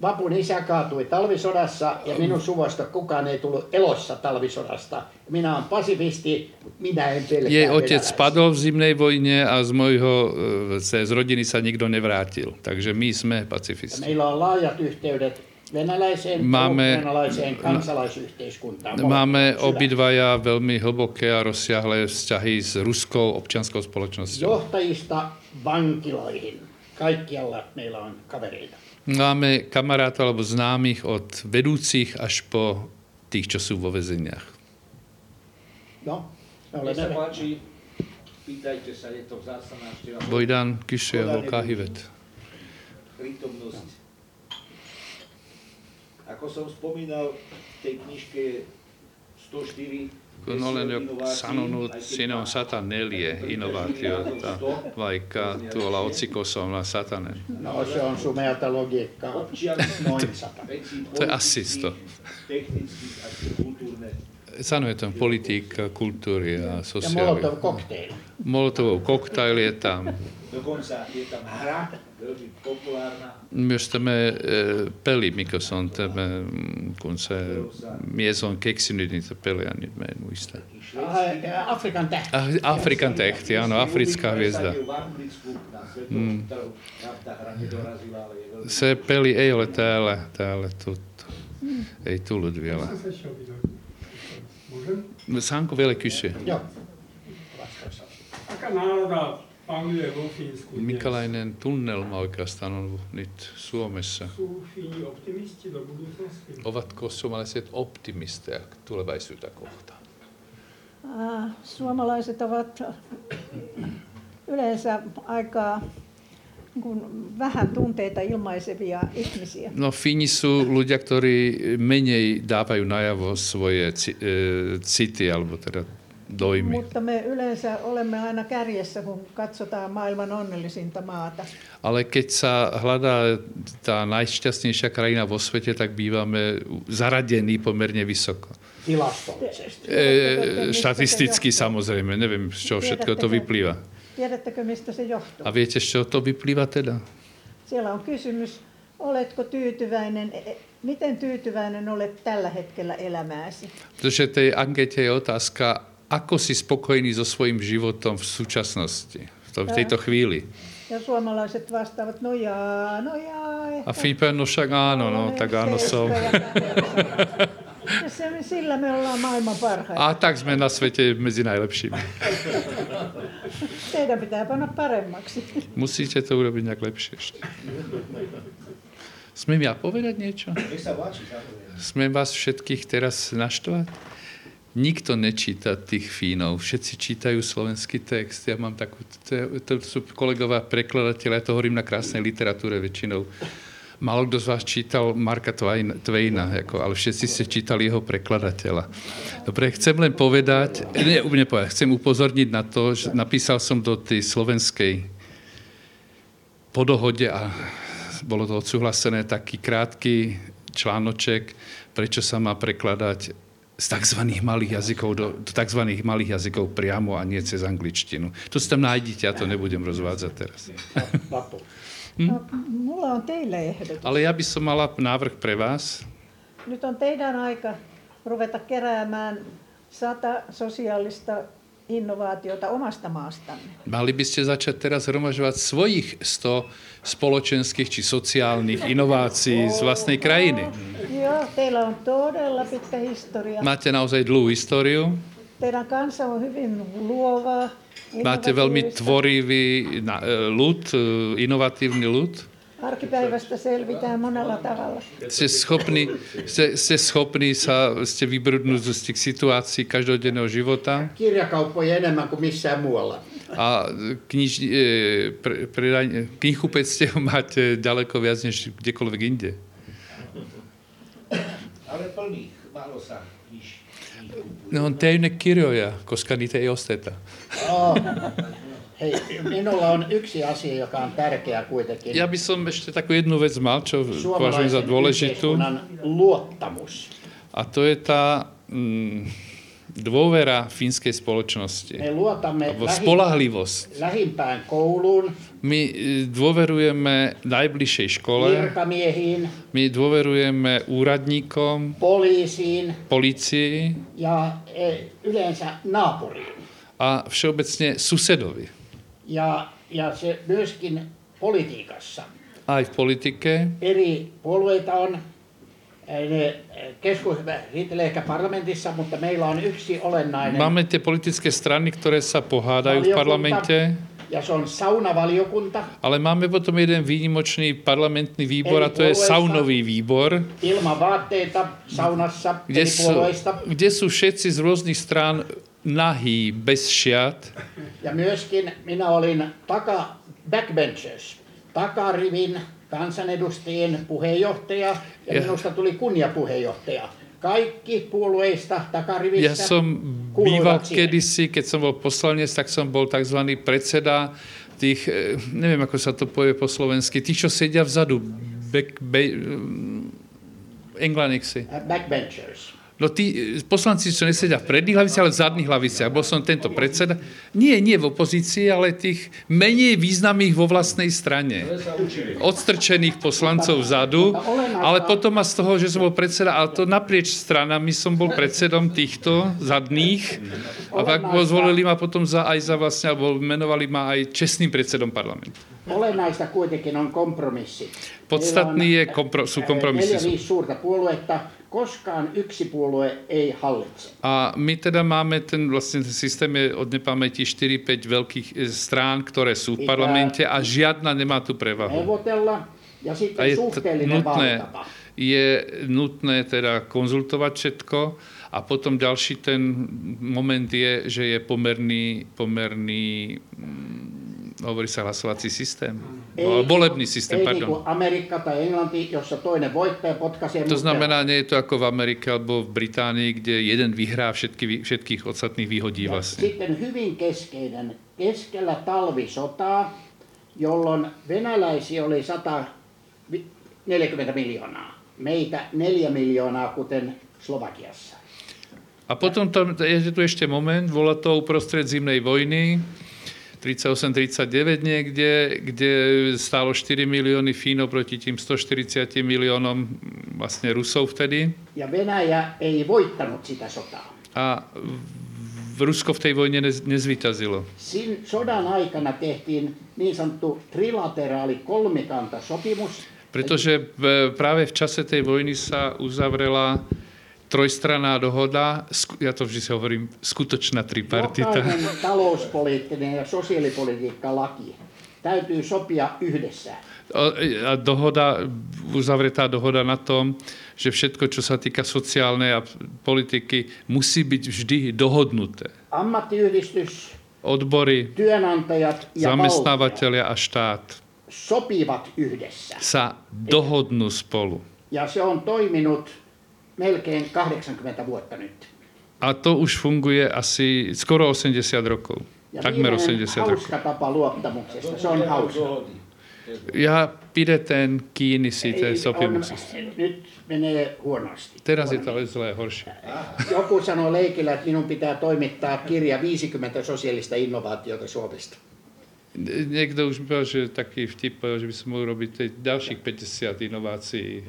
Vapun isä kaatui talvisodassa ja minun suvusta kukaan ei tullut elossa talvisodasta. Minä olen pasifisti, minä en pelkää. Jej otec spadol v zimnej vojne a z rodiny sa nikto nevrátil. Takže my sme pacifisti. Meillä on laajat yhteydet venäläiseen, venäläiseen kansalaisyhteiskuntaan. Máme obidvaja veľmi hlboké a rozsiahle vzťahy s ruskou občianskou spoločnosťou. Johtajista vankiloihin. Kaikkialla meillä on kavereita. Máme kamarátov alebo známych od vedúcich až po tých, čo sú vo väzeniach. No, ale sa páči, pýtajte sa, je to vzácna návšteva. Bojdan Kišejev, Kahivet. Prítomnosť. Ako som spomínal, v tej knižke 104 Nolenok sanonut, sinä on sataneljä innovaatiota, vaikka tuolla otsikossa on satanen. No se on sumeata logiikkaa. To je assisto. Sanoi, että on politiikka, kulttuuri ja sosiaali. Ja Molotov-koktailia. Molotov-koktailia je tam. Myös tämä peli, mikä se on tämä, kun se mies on keksinyt niitä pelejä, nyt mä en muista. Afrikan tähti. Afrikan tähti, ano, africká hviezda. Se peli ei ole täällä tuttu. Ei tullut vielä. Saanko vielä kysyä? Joo. Minkälainen tunnelma oikeastaan on nyt Suomessa? Ovatko suomalaiset optimisteja tulevaisuutta kohtaan? Suomalaiset ovat yleensä aika vähän tunteita ilmaisevia ihmisiä. No Fini sú ľudia, ktorí menej dávajú najavo svoje city alebo teda dojmy. Mutta me yleensä olemme aina kärjessä, kun katsotaan maailman onnellisinta maata. Ale keď sa hľadá tá najšťastnejšia krajina vo svete, tak bývame zaradení pomerne vysoko. Tilastollisesti. Štatisticky samozrejme, neviem, z čoho všetko to vyplýva. Tiedättekö, mistä se johtuu? A viete, z čoho to vyplýva teda? Siellä on kysymys, oletko tyytyväinen, miten tyytyväinen olet tällä hetkellä elämääsi? Protože tej ankete je otázka, ako si spokojný so svojím životom v súčasnosti, v tejto chvíli. Ja suomalaiset vastaavat, no jaa, no jaa. A Filipe, no však áno, no, tak áno som. Sillä me ollaan maailman parhaita. A tak sme na svete medzi najlepšími. Teidän pitää panna paremmaksi. Musíte to urobiť nejak lepšie ešte. Smiem ja povedať niečo? Smiem vás všetkých teraz naštvať? Nikto nečíta tých Fínov, všetci čítajú slovenský text. Ja mám takú, to sú kolegová prekladatelia, ja to hovorím na krásnej literatúre väčšinou. Málo kto z vás čítal Marka Twaina, ale všetci ste čítali jeho prekladateľa. Dobre, chcem len povedať, chcem upozorniť na to, že napísal som do tej slovenskej po dohode a bolo to odsúhlasené taký krátky článoček, prečo sa má prekladať z takzvaných malých jazykov do takzvaných malých jazykov priamo a nie cez angličtinu. To si tam nájdete, ja to nebudem rozvádzať teraz. No, mulla on teille ehdotus. Ale ja by som mala návrh pre vás. Nyt on teidän aika ruveta keräämään 100 sosiaalista innovaatiota omasta maastanne. Mali by ste začať teraz hromažovať svojich 100 spoločenských či sociálnych inovácií z vlastnej krajiny. Joo, teillä on todella pitkä historia. Máte naozaj dlhú históriu. Teidän kansa on hyvin luovaa. Máte veľmi tvorivý ľud, inovatívny ľud. Arkipäivästä selvitään monella tavalla. Ste schopní ste vybrudnúť z tých situácií každodenného života. Kirjakauppoja enemmän kuin missään muualla. a knihu pectiev máte ďaleko viac než kdekoľvek inde. Ale plných, málo sa kniž. No, täyne kirjoja, koska niitä ei osteta. Oh. Hei, minulla on yksi asia, joka on tärkeä kuitenkin. Ja by som ešte takú jednu vec mal, čo považujem za dôležitú. Luottamus. A to je tá dôvera fínskej spoločnosti. Me luotamme lähimpään kouluun. My dôverujeme najbližšej škole. Virkamiehiin. My dôverujeme úradníkom. Poliisiin. Policii. Ja yleensä naapuriin. A všeobecne susedovi. Ja se myöskin politiikassa. Aj v politike. Eri puolueita on, keskus riitelee ehkä parlamentissa, mutta meillä on yksi olennainen. Máme tie politické strany, ktoré sa pohádajú v parlamente. Ja se on saunavaliokunta. Ale máme potom jeden výnimočný parlamentný výbor, a to je saunový výbor. Ilman vaatteita saunassa, eri puolueista. Kde sú všetci z rôznych strán nahý, bez šiat. Ja myöskin minä olin backbenchers, takarivin kansanedustajien puheenjohtaja ja minusta tuli kunniapuheenjohtaja. Kaikki puolueista takarivistä. Ja som býval kedysi, keď som bol poslanec, tak som bol takzvaný predseda tých, neviem ako sa to povie po slovensky, tých, čo sedia vzadu. Englaniksi. Backbenchers. No tí poslanci, čo nesedia v predných hlaviciach, ale v zadných hlaviciach. Bol som tento predseda. Nie v opozícii, ale tých menej významných vo vlastnej strane. Odstrčených poslancov vzadu. Ale potom ma z toho, že som bol predseda, ale to naprieč stranami som bol predsedom týchto zadných. A tak zvolili ma potom alebo menovali ma aj čestným predsedom parlamentu. Olennaista kuitenkin on kompromissit. Podstatný je kompromissit. Neljä suurta puoluetta, koskaan yksi puolue ei hallitse. A my teda máme ten systém je od nepamäti 4-5 veľkých strán, ktoré sú v parlamente a žiadna nemá tu prevahu. Neuvotella ja sitten suhteellinen valtapa. Je nutné teda konzultovať všetko a potom ďalší ten moment je, že je pomerný hovorí sa hlasovací systém. Volebný systém, pardon. Amerika tai Englanti, jossa toinen voittaa potkaisee. To znamená, nie je to ako v Amerike alebo v Británii, kde jeden vyhrá, všetkých ostatných vyhodí vlastne. Sitten hyvin keskeinen keskellä talvisotaa, jolloin venäläisiä oli 140 miljoonaa. Meitä 4 miljoonaa, kuten Slovakiassa. A potom je tu ešte moment, volá to uprostred zimnej vojny, 38-39 niekde, kde stálo 4 milióny Fínov proti tým 140 miliónom vlastne Rusov vtedy. Ja Venäjä ei voittanut sitä sotaa. A Rusko v tej vojne nezvýťazilo. Sodan aikana tehtiin niin sanottu trilateraali kolmikanta sopimus. Pretože práve v čase tej vojny sa uzavrela trojstranná dohoda, ja to vždy si hovorím, skutočná tripartita. Jokainen talouspoliittinen ja sosiaalipolitiikka laki täytyy sopia yhdessä. A uzavretá dohoda na tom, že všetko, čo sa týka sociálnej a politiky, musí byť vždy dohodnuté. Ammattiyhdistys, odbory, työnantajat ja zamestnávateľia a štát sopivat yhdessä. Sa dohodnú spolu. Ja se on toiminut melkein 80 vuotta nyt. A to už funguje asi skoro 80 rokov. Ja takmer 80 rokov. Tapa luottamuksesta. Se on hauska. Ja pidetään kiinni siitä sopimuksesta. Nyt menee huonosti. Teraz je to zlé horšie. Joku sanoi leikillä, että minun pitää toimittaa kirja 50 sosiaalista innovaatiota Suomesta. Niekto už mi povedal, že taký vtip, že by som mohol robiť ďalších 50 inovácií.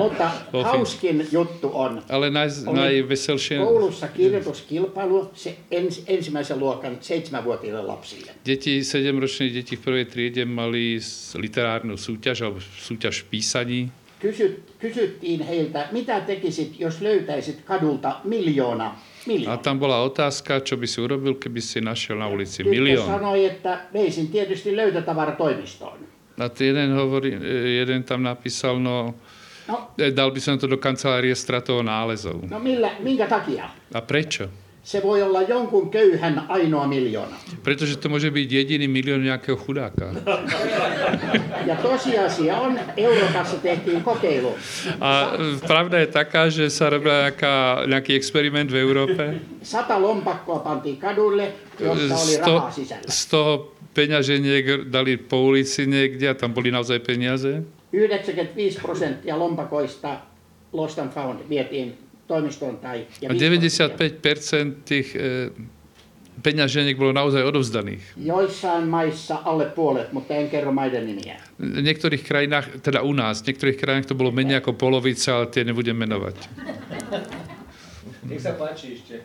Mutta hauskin juttu on. Ale najveselšie. Koulussa kirjoituskilpailu ensimmäisen luokan 7-vuotiaille lapsille. Sedemroční deti v prvej triede mali literárnu súťaž alebo súťaž v písaní. Kysyttiin heiltä, mitä tekisit, jos löytäisit kadulta miljoona. A tam bola otázka, čo by si urobil, keby si našiel na ulici milión. Tyttö sanoi, että veisin tietysti löytötavaratoimistoon. A jeden tam napísal, dal by som to do kancelárie stratového nálezov. No minkä takia? A prečo? se voi olla jonkun köyhän ainoa miljoona. Pretože to môže byť jediný milión nejakého chudáka. Ja tosiasia on, Euroopassa tehtiin kokeilu. A pravda je taká, že sa robila nejaký experiment v Európe. 100 lompakkoa pantiin kadulle, josta oli rahaa sisällä. Z toho peňaženiek dali po ulici niekde a tam boli naozaj peniaze. 95% lompakoista lost and found vietiin toimistoon tai... Ja 95% tých peňaženiek bolo naozaj odovzdaných. Joissain maissa alle puolet, mutta en kerro maiden nimiä. V niektorých krajinách, teda u nás, v niektorých krajinách to bolo menej ako polovica, ale tie nebudem menovať. Nech sa páči ešte.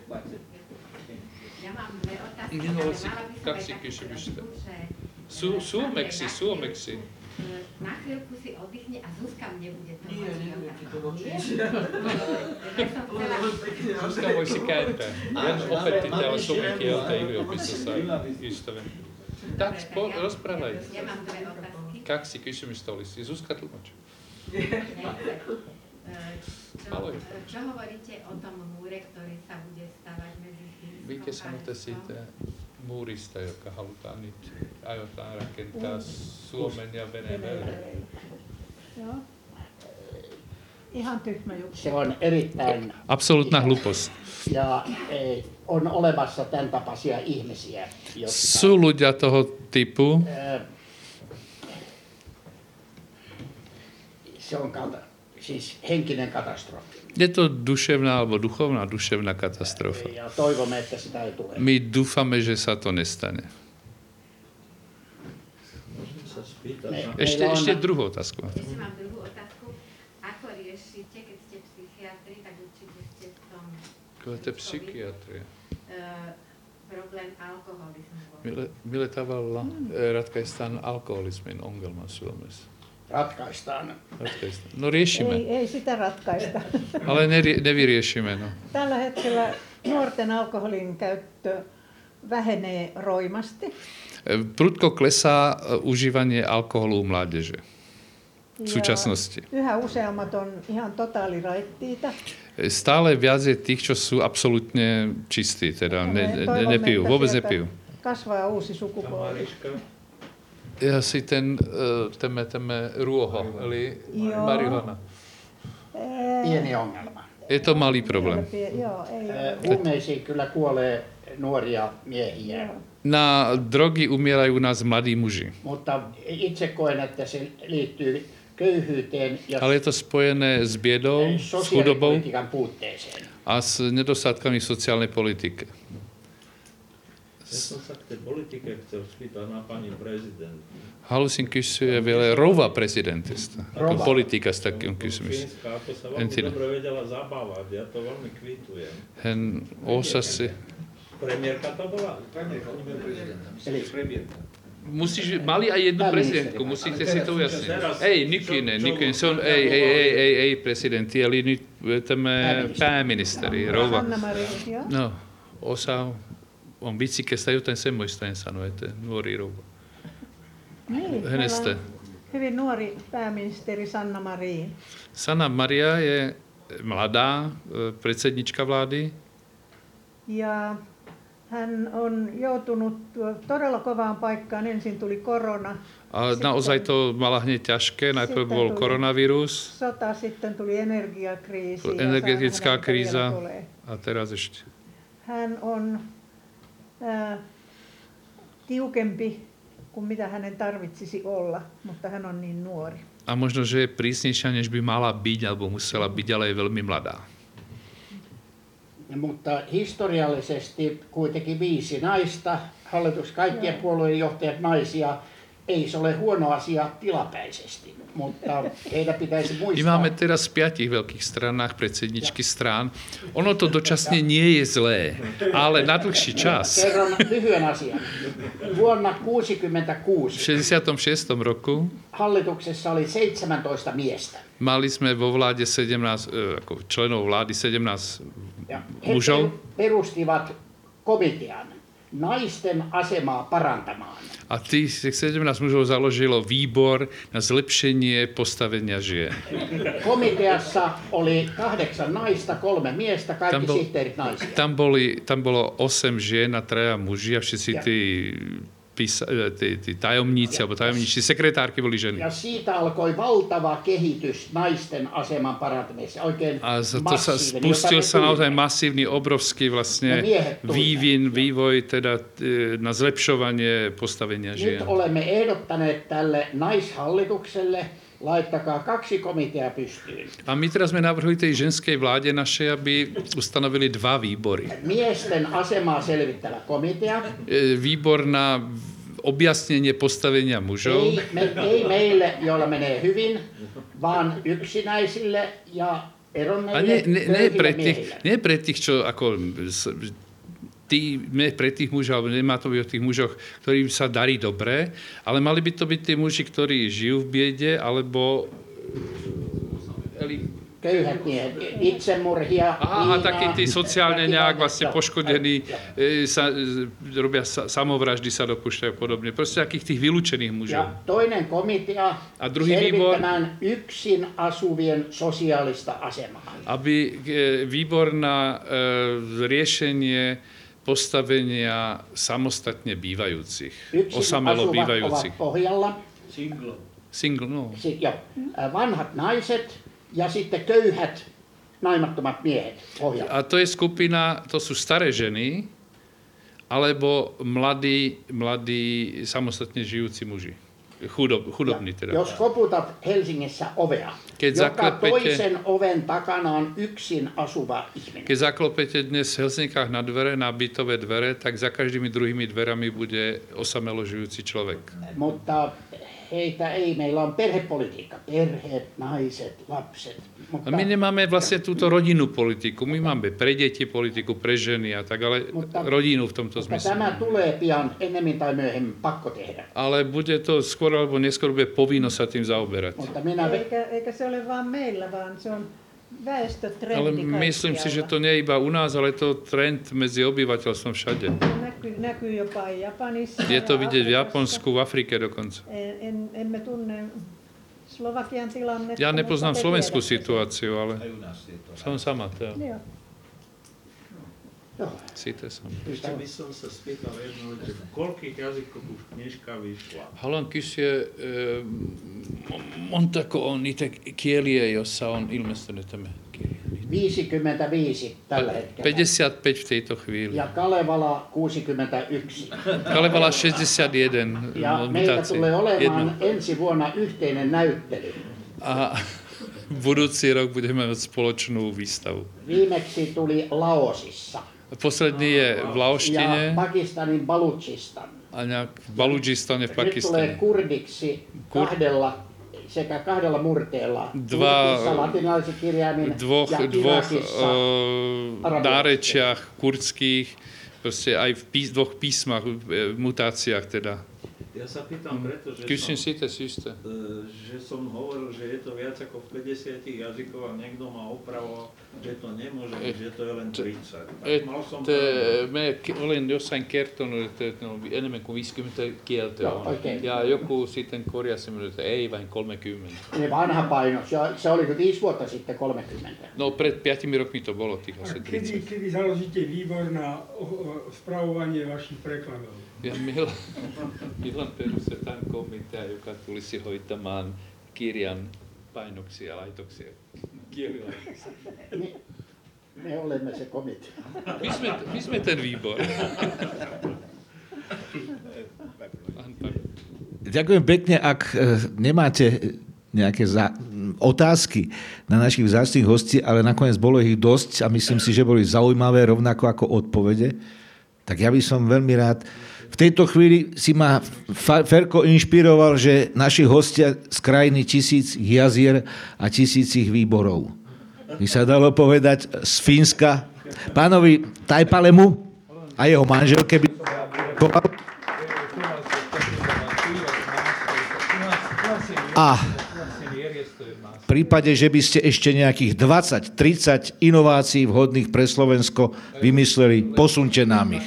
Ja mám dve otázky, Sú omexy. Na chvíľku si oddychne a Zuzka mne bude to môcť. Nie, Zuzka môj si kajte. Len opäť ti ťa súmeky a tej igry opisť sa. Tak, rozprávaj. Ja mám dve otázky. Kak si kýšim istolisi? Zuzka tlmoč. Čo hovoríte o tom múre, ktorý sa bude stavať medzi tým? Víte sa mu to síte. Muurista, joka halutaan nyt, aiotaan rakentaa Suomen ja Venäjän väliin. Joo. Ihan tyhmä juttu. Se on erittäin... Absoluutna hlupos. Ja on olemassa tämän tapaisia ihmisiä, jotka... Suluja toho tipu. Se on siis henkinen katastrofi. Je to duševná alebo duchovná duševná katastrofa. My dúfame, že sa to nestane. Ešte druhú otázku. Ešte mám druhú otázku. Ako riešite, keď ste psychiatri, tak určite ste v tom... Keď ste psychiatri? Problém alkoholizmu. Millä tavalla ratkaistaan alkoholismin ongelman Suomessa? Ratkaistaan. No riešime. Ei sitä ratkaista. Ale nevyriešime. No. Tällä hetkellä nuorten alkoholin käyttö vähenee roimasti. Prudko klesá užívanie alkoholu u mládeže v súčasnosti. Yhä useammat on ihan totaalilaittiita. Stále viac je tých, čo sú absolútne čistí, teda nepijú, vôbec nepijú. Kasvaa uusi sukupolvi. Ja si ten ruoho, eli marihuana. Pieni ongelma. Je to malý problém. Huumeisiin kyllä kuolee nuoria miehiä. Na drogy umierajú u nás mladí muži. Mutta itse koen, että se liittyy köyhyyteen ja... Ale je to spojené s biedou, s chudobou a s nedostatkami sociálnej politiky. Ja som sa k tej politike chcel spýtať na pani prezidentku. Halusin kysyä vielä rouva presidentistä, politiikastakin on kysymys. Ako sa veľmi dobre vedela zabávať, ja to veľmi kvitujem. Hän osasi... Premiérka to bola? Premiérka, oni prezidenta. Musíš, mali aj jednu prezidentku, musíte si to ujasniť. Nykyinen, se on ei presidentti, eli nyt tämä pääministeri, rouva. Sanna Marin, jo? No, osa... On vitsikä sitä jotain semmoista, en sano, että nuori rouva. Niin, hänestä. On hyvin nuori pääministeri Sanna Marin. Sanna Maria on mladá predsednička vlády. Ja hän on joutunut todella kovaan paikkaan. Ensin tuli korona. A naozaj to mala hneď ťažké, najprv bol koronavírus. Sota, sitten tuli energiakriisi. Energetická kríza. A teraz ešte. Hän on tiukempi kuin mitä hänen tarvitsisi olla, mutta hän on niin nuori. A možno, že je prísnejšia, než by mala byť, alebo musela byť, ale je veľmi mladá. Mutta historiallisesti kuitenkin 5 naista, hallitus, kaikkien puolueiden johtajat naisia, ei se ole huono asia tilapäisesti, mutta heidän pitäisi muistaa. Máme teraz v 5 veľkých stranách predsedničky strán. Ono to dočasne nie je zlé, ale na dlhší čas. Kerron lyhyen asian. Vuonna 1966. V 66. roku hallituksessa oli 17 miestä. Mali sme vo vláde 17 členov vlády 17 mužov. He perustivat komitean. naisten asemaa parantamaan. A tých 17 mužov založilo výbor na zlepšenie postavenia žien. Komiteassa oli 8 naista, 3 miestä, kaikki sihteerit naisia. Tam bolo 8 žien a 3 muži a všetci tí tajomníci alebo tajomníčky, sekretárky boli ženy. Ja siitä alkoi valtava kehitys naisten aseman parantamisessa. Oikein a to sa spustil sa naozaj masívny, obrovský vlastne vývoj teda na zlepšovanie postavenia žien. Nyt olemme ehdottaneet tälle naishallitukselle, laittakaa 2 komitea pystyyn. A my teraz sme navrhli tej ženskej vláde našej, aby ustanovili 2 výbory. Miesten asemaa selvittävä komitea. Výbor na objasnenie postavenia mužov. Ei meille, joilla menee hyvin, vaan yksinäisille ja eronneille miehille. Nie pre tých, čo ako... pre tých mužov, alebo nemá to byť o tých mužoch, ktorým sa darí dobre, ale mali by to byť tí muži, ktorí žijú v biede, alebo... Köyhät miehet, itsemurhia, a takí tí sociálne nejak vlastne poškodení, robia samovraždy, sa dopúšťajú podobne. Proste takých tých vylúčených mužov. Ja toinen komitea selvittämään yksin asuvien sosiaalista asemaa. Aby výbor na riešenie postavenia samostatne bývajúcich, osamelo bývajúcich. Single, no. Vanhat naiset ja sitten köyhät naimattomat miehet pohjalla. A to je skupina, to sú staré ženy, alebo mladí samostatne žijúci muži. Chudobní teda. Jos koputat Helsingissä ovea, joka toisen oven takana on yksin asuva ihminen. Keď zaklopete dnes v Helsinkách na dvere, na bytové dvere, tak za každými druhými dverami bude osamelo žijúci človek. Mutta heitä ei, meillä on perhepolitiikka. Perheet, naiset, lapset. Mutta my nemáme vlastne túto rodinnú politiku. My máme pre deti politiku, pre ženy a tak, ale rodinu v tomto zmysle. Tämä tulee pian ennemmin tai myöhemmin pakko tehdä. Ale bude to skôr alebo neskôr bude povinnosť sa tým zaoberať. Eikä se ole vaan meillä, vaan se on väestötrendi. Ale myslím si, že to nie je iba u nás, ale to trend medzi obyvateľstvom všade. Näkyy jopa Japanissa. Je to vidieť v Japonsku, v Afrike dokonca. Emme tunne Slovakian tilannetta. Ja nepoznám slovenskú situáciu, ale som sama. Jo. Cíte som. Ešte by som sa spýtal jedno, že v koľkých jazykoch už knižka vyšla? Holandský je... montako on niitä kieliä, jossa on ilmestynyt tämä kirja? 55 tällä hetkellä. 55 v tejto chvíli. Ja Kalevala 61. Kalevala 61. Ja meillä tulee olemaan ensi vuonna yhteinen näyttely. Aha. Budúci rok budeme mať spoločnú výstavu. Viimeksi tuli Laosissa. Posledný je v laoštine. Ja Pakistanin Balutšistan. A nejak v Balutšistane v Pakistane. Nyt tulee kurdiksi kahdella murteella. Kurdissa latinalaisen kirjaimin ja Irakissa nárečiach kurdských, proste aj v dvoch písmach, v mutáciách teda. Ja sa pýtam, pretože že som hovoril, že je to viac ako v 50 jazykov a niekto ma opravoval, že to nemôže, že to je len 30. Mal som olen jossain kertonut, että on enemmän kuin 50 kieltä. Ja joku sitten korjasi minut, että ei vain 30. Ne vanha paino, se oli 5 vuotta sitten 30. No pred 5 rokmi to bolo tých asi 30. Kedy založíte výbor na spravovanie vašich prekladov? Ja milloin perustetaan komitea, joka tulisi hoitamaan kirjan painoksia ja laitoksia kielilaitoksia? Me olemme se komitea. Misme ten výbor? Ďakujem pekne, ak nemáte nejaké otázky na našich vzácnych hostí, ale nakoniec bolo ich dosť a myslím si, že boli zaujímavé rovnako ako odpovede. Tak ja by som veľmi rád... V tejto chvíli si ma Ferko inšpiroval, že naši hostia z krajiny 1000 jazier a 1000 výborov. By sa dalo povedať z Fínska. Pánovi Taipalemu a jeho manželke by... A v prípade, že by ste ešte nejakých 20-30 inovácií vhodných pre Slovensko vymysleli, posunte nám ich.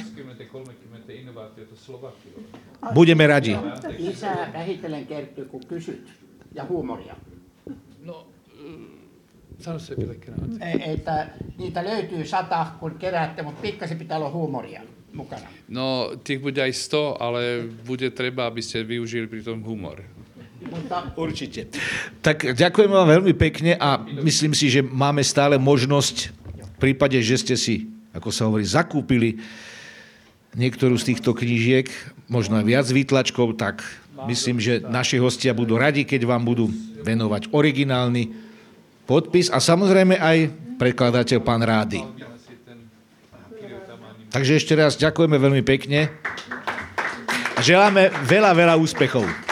Budeme radi. Lisää vähitellen kertyy, kun kysyt. Ja huumoria. No, sano se vielä kerran. Niitä löytyy 100, kun keräätte, mutta pikkasen pitää olla huumoria mukana. No, tých bude aj 100, ale bude treba, aby ste využili pri tom humor. Určite. Tak ďakujem vám veľmi pekne a myslím si, že máme stále možnosť v prípade, že ste si, ako sa hovorí, zakúpili niektorú z týchto knížiek, možno aj viac výtlačkov, tak myslím, že naši hostia budú radi, keď vám budú venovať originálny podpis a samozrejme aj prekladateľ pán Rády. Takže ešte raz ďakujeme veľmi pekne a želáme veľa, veľa úspechov.